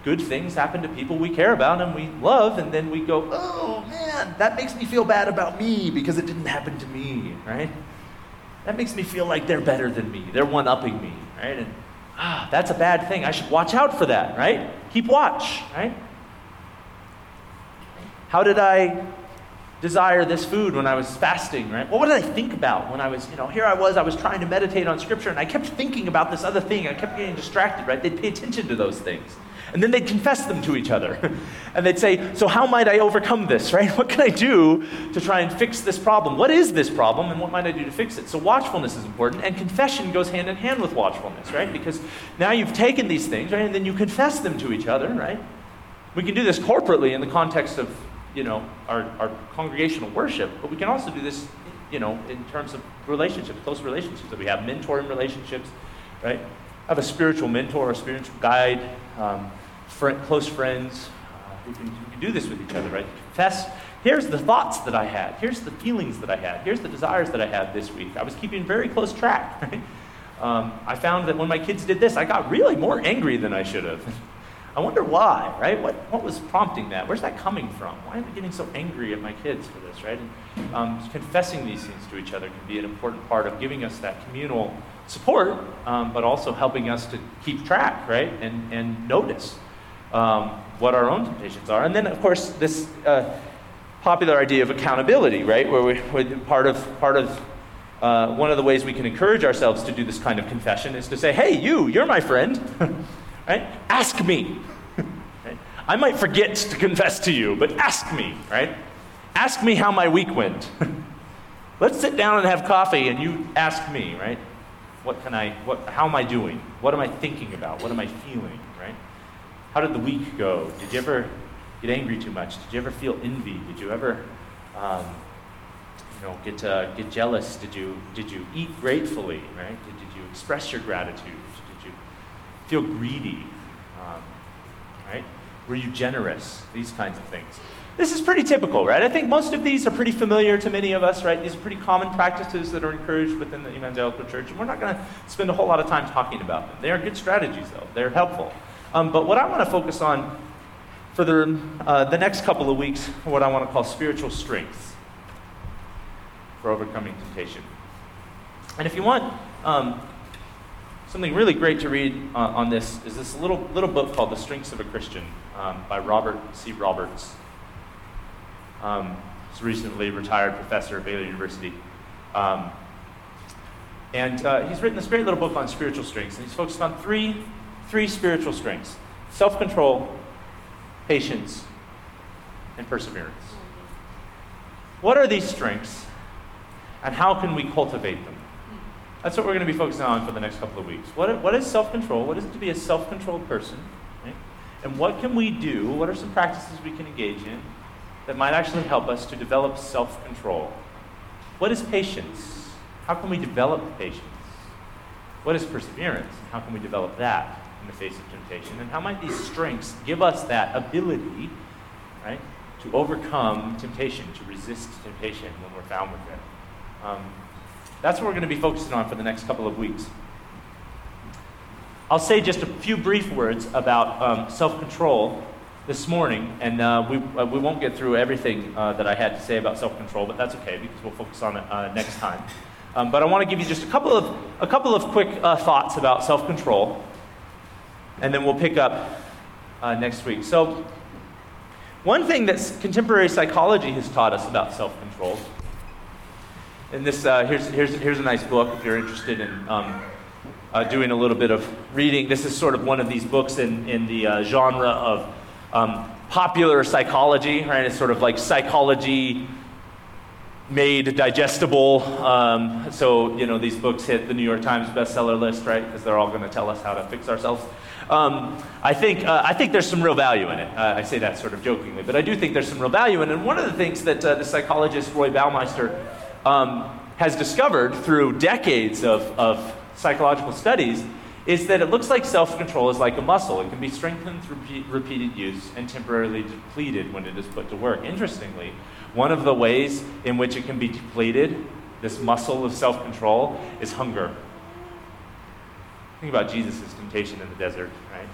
Good things happen to people we care about and we love, and then we go, oh man, that makes me feel bad about me because it didn't happen to me, right? That makes me feel like they're better than me. They're one-upping me, right? And that's a bad thing. I should watch out for that, right? Keep watch, right? How did I desire this food when I was fasting, right? Well, what did I think about when I was, here I was trying to meditate on scripture and I kept thinking about this other thing. I kept getting distracted, right? They'd pay attention to those things. And then they'd confess them to each other. And they'd say, so how might I overcome this, right? What can I do to try and fix this problem? What is this problem and what might I do to fix it? So watchfulness is important, and confession goes hand in hand with watchfulness, right? Because now you've taken these things, right? And then you confess them to each other, right? We can do this corporately in the context of our congregational worship, but we can also do this, in terms of relationships, close relationships that we have, mentoring relationships, right? I have a spiritual mentor, a spiritual guide, close friends who can do this with each other, right? Confess, here's the thoughts that I had, here's the feelings that I had, here's the desires that I had this week. I was keeping very close track, right? I found that when my kids did this, I got really more angry than I should have. I wonder why, right? What was prompting that? Where's that coming from? Why am I getting so angry at my kids for this, right? And, confessing these things to each other can be an important part of giving us that communal support, but also helping us to keep track, right? And notice what our own temptations are. And then, of course, this popular idea of accountability, right? Where one of the ways we can encourage ourselves to do this kind of confession is to say, hey, you're my friend. Right? Ask me. Right? I might forget to confess to you, but ask me, right? Ask me how my week went. Let's sit down and have coffee and you ask me, right? How am I doing? What am I thinking about? What am I feeling, right? How did the week go? Did you ever get angry too much? Did you ever feel envy? Did you ever get jealous? Did you eat gratefully, right? Did you express your gratitude? Feel greedy, right? Were you generous? These kinds of things. This is pretty typical, right? I think most of these are pretty familiar to many of us, right? These are pretty common practices that are encouraged within the evangelical church, and we're not going to spend a whole lot of time talking about them. They are good strategies, though. They're helpful. But what I want to focus on for the next couple of weeks are what I want to call spiritual strengths for overcoming temptation. And if you want... something really great to read on this is this little book called The Strengths of a Christian by Robert C. Roberts. He's a recently retired professor at Baylor University. And he's written this great little book on spiritual strengths, and he's focused on three spiritual strengths: self-control, patience, and perseverance. What are these strengths, and how can we cultivate them? That's what we're going to be focusing on for the next couple of weeks. What is self-control? What is it to be a self-controlled person? Right? And what can we do? What are some practices we can engage in that might actually help us to develop self-control? What is patience? How can we develop patience? What is perseverance? How can we develop that in the face of temptation? And how might these strengths give us that ability, right, to overcome temptation, to resist temptation when we're found with it? That's what we're going to be focusing on for the next couple of weeks. I'll say just a few brief words about self-control this morning, and we won't get through everything that I had to say about self-control, but that's okay because we'll focus on it next time. But I want to give you just a couple of quick thoughts about self-control, and then we'll pick up next week. So, one thing that contemporary psychology has taught us about self-control. And this here's a nice book if you're interested in doing a little bit of reading. This is sort of one of these books in the genre of popular psychology, right? It's sort of like psychology made digestible. So, you know, these books hit the New York Times bestseller list, right? Because they're all going to tell us how to fix ourselves. I think there's some real value in it. I say that sort of jokingly, but I do think there's some real value in it. And one of the things that the psychologist Roy Baumeister has discovered through decades of psychological studies is that it looks like self-control is like a muscle. It can be strengthened through repeated use and temporarily depleted when it is put to work. Interestingly, one of the ways in which it can be depleted, this muscle of self-control, is hunger. Think about Jesus' temptation in the desert, right?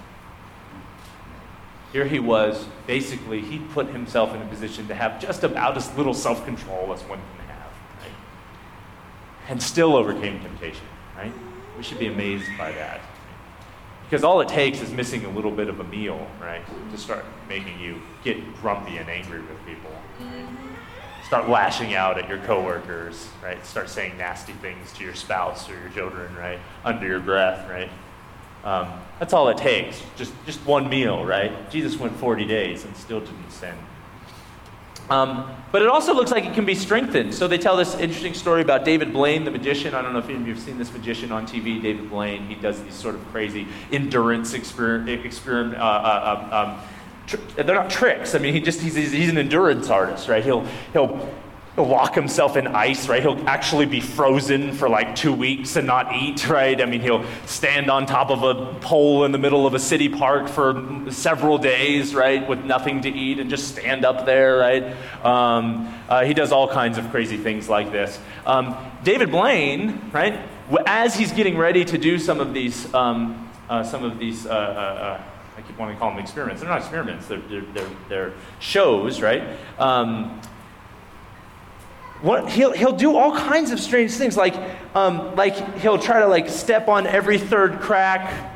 Here he was, basically, he put himself in a position to have just about as little self-control as one can have, right? And still overcame temptation, right? We should be amazed by that. Because all it takes is missing a little bit of a meal, right? To start making you get grumpy and angry with people. Right? Start lashing out at your coworkers, right? Start saying nasty things to your spouse or your children, right? Under your breath, right? That's all it takes. Just one meal, right? Jesus went 40 days and still didn't sin. But it also looks like it can be strengthened. So they tell this interesting story about David Blaine, the magician. I don't know if any of you have seen this magician on TV, David Blaine. He does these sort of crazy endurance experiment. They're not tricks. I mean, he's an endurance artist, right? He'll lock himself in ice, right? He'll actually be frozen for like 2 weeks and not eat, right? I mean, he'll stand on top of a pole in the middle of a city park for several days, right? With nothing to eat and just stand up there, right? He does all kinds of crazy things like this. David Blaine, right? As he's getting ready to do I keep wanting to call them experiments. They're not experiments. They're shows, right? He'll do all kinds of strange things, like he'll try to like step on every third crack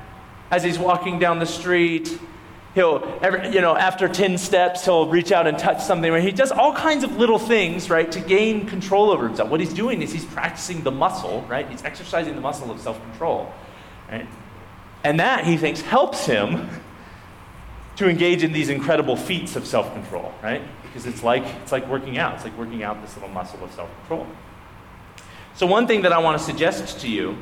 as he's walking down the street. After 10 steps, he'll reach out and touch something. He does all kinds of little things, right, to gain control over himself. What he's doing is he's practicing the muscle, right? He's exercising the muscle of self-control, right? And that, he thinks, helps him to engage in these incredible feats of self-control, right? Because it's like working out. It's like working out this little muscle of self-control. So one thing that I want to suggest to you,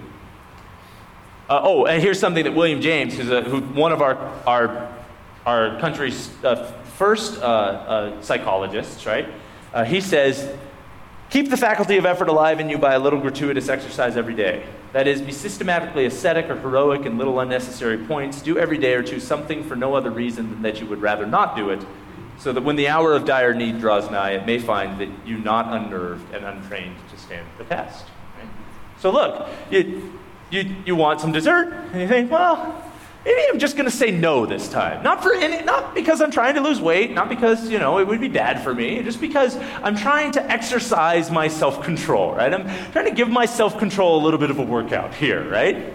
and here's something that William James, who's one of our country's first psychologists, right? He says, keep the faculty of effort alive in you by a little gratuitous exercise every day. That is, be systematically ascetic or heroic in little unnecessary points. Do every day or two something for no other reason than that you would rather not do it, so that when the hour of dire need draws nigh, it may find that you not unnerved and untrained to stand the test. Right? So look, you want some dessert, and you think, well, maybe I'm just going to say no this time. Not because I'm trying to lose weight, not because, you know, it would be bad for me, just because I'm trying to exercise my self-control, right? I'm trying to give my self-control a little bit of a workout here, right?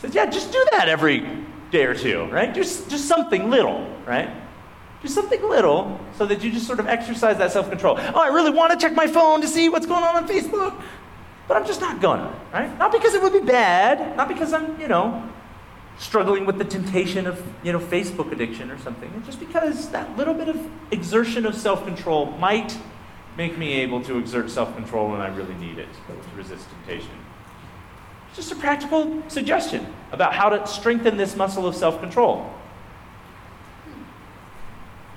So yeah, just do that every day or two, right? Just something little, right? Do something little so that you just sort of exercise that self-control. Oh, I really want to check my phone to see what's going on Facebook, but I'm just not gonna, right? Not because it would be bad, not because I'm, you know, struggling with the temptation of, you know, Facebook addiction or something. It's just because that little bit of exertion of self-control might make me able to exert self-control when I really need it to resist temptation. It's just a practical suggestion about how to strengthen this muscle of self-control.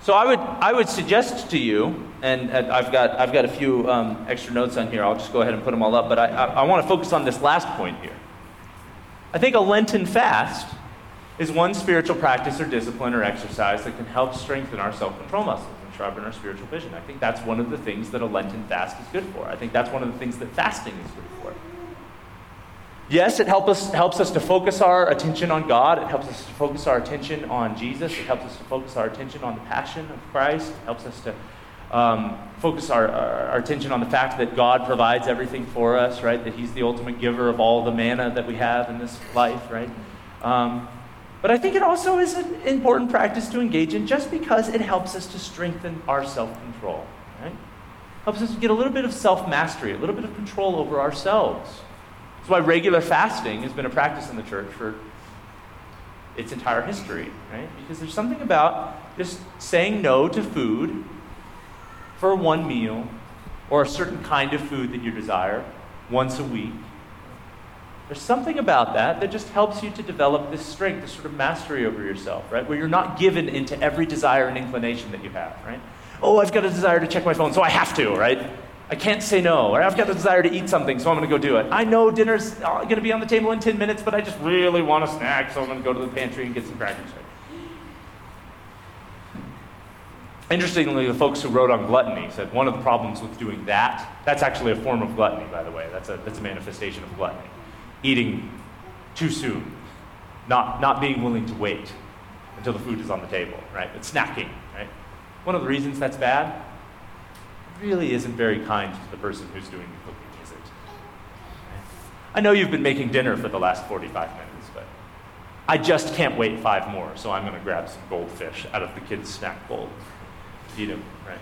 So I would suggest to you, and I've got a few extra notes on here. I'll just go ahead and put them all up, but I want to focus on this last point here. I think a Lenten fast is one spiritual practice or discipline or exercise that can help strengthen our self-control muscles and sharpen our spiritual vision. I think that's one of the things that a Lenten fast is good for. I think that's one of the things that fasting is good for. Yes, it helps us to focus our attention on God. It helps us to focus our attention on Jesus. It helps us to focus our attention on the passion of Christ. It helps us to focus our attention on the fact that God provides everything for us, right? That he's the ultimate giver of all the manna that we have in this life, right? But I think it also is an important practice to engage in just because it helps us to strengthen our self-control, right? Helps us to get a little bit of self-mastery, a little bit of control over ourselves. That's why regular fasting has been a practice in the church for its entire history, right? Because there's something about just saying no to food for one meal or a certain kind of food that you desire once a week. There's something about that that just helps you to develop this strength, this sort of mastery over yourself, right? Where you're not given into every desire and inclination that you have, right? Oh, I've got a desire to check my phone, so I have to, right? I can't say no, or I've got the desire to eat something, so I'm gonna go do it. I know dinner's gonna be on the table in 10 minutes, but I just really want a snack, so I'm gonna go to the pantry and get some crackers. Interestingly, the folks who wrote on gluttony said one of the problems with doing that, that's actually a form of gluttony, by the way. That's a manifestation of gluttony. Eating too soon, not being willing to wait until the food is on the table, right? It's snacking, right? One of the reasons that's bad, really isn't very kind to the person who's doing the cooking, is it? I know you've been making dinner for the last 45 minutes, but I just can't wait 5 more, so I'm gonna grab some goldfish out of the kid's snack bowl, eat them, right?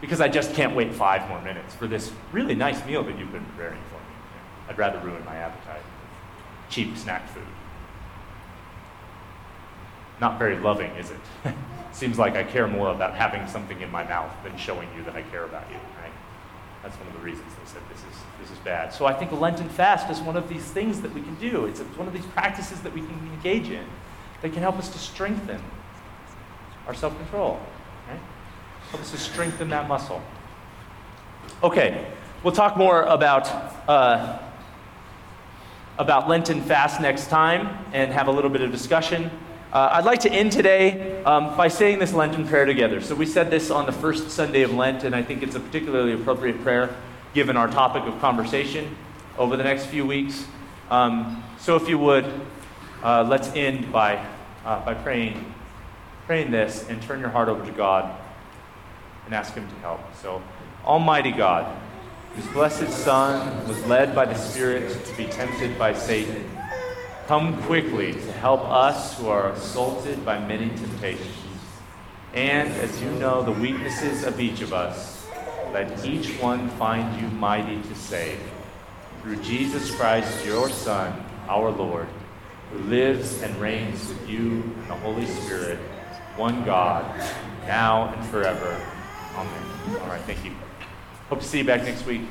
Because I just can't wait 5 more minutes for this really nice meal that you've been preparing for me. I'd rather ruin my appetite with cheap snack food. Not very loving, is it? Seems like I care more about having something in my mouth than showing you that I care about you, right? That's one of the reasons they said this is bad. So I think a Lenten fast is one of these things that we can do. It's one of these practices that we can engage in that can help us to strengthen our self-control, right? Help us to strengthen that muscle. Okay, we'll talk more about Lenten fast next time and have a little bit of discussion. I'd like to end today by saying this Lenten prayer together. So we said this on the first Sunday of Lent, and I think it's a particularly appropriate prayer given our topic of conversation over the next few weeks. So if you would, let's end by praying this and turn your heart over to God and ask him to help. So, Almighty God, whose blessed Son was led by the Spirit to be tempted by Satan, come quickly to help us who are assaulted by many temptations. And as you know the weaknesses of each of us, let each one find you mighty to save. Through Jesus Christ, your Son, our Lord, who lives and reigns with you and the Holy Spirit, one God, now and forever. Amen. All right, thank you. Hope to see you back next week.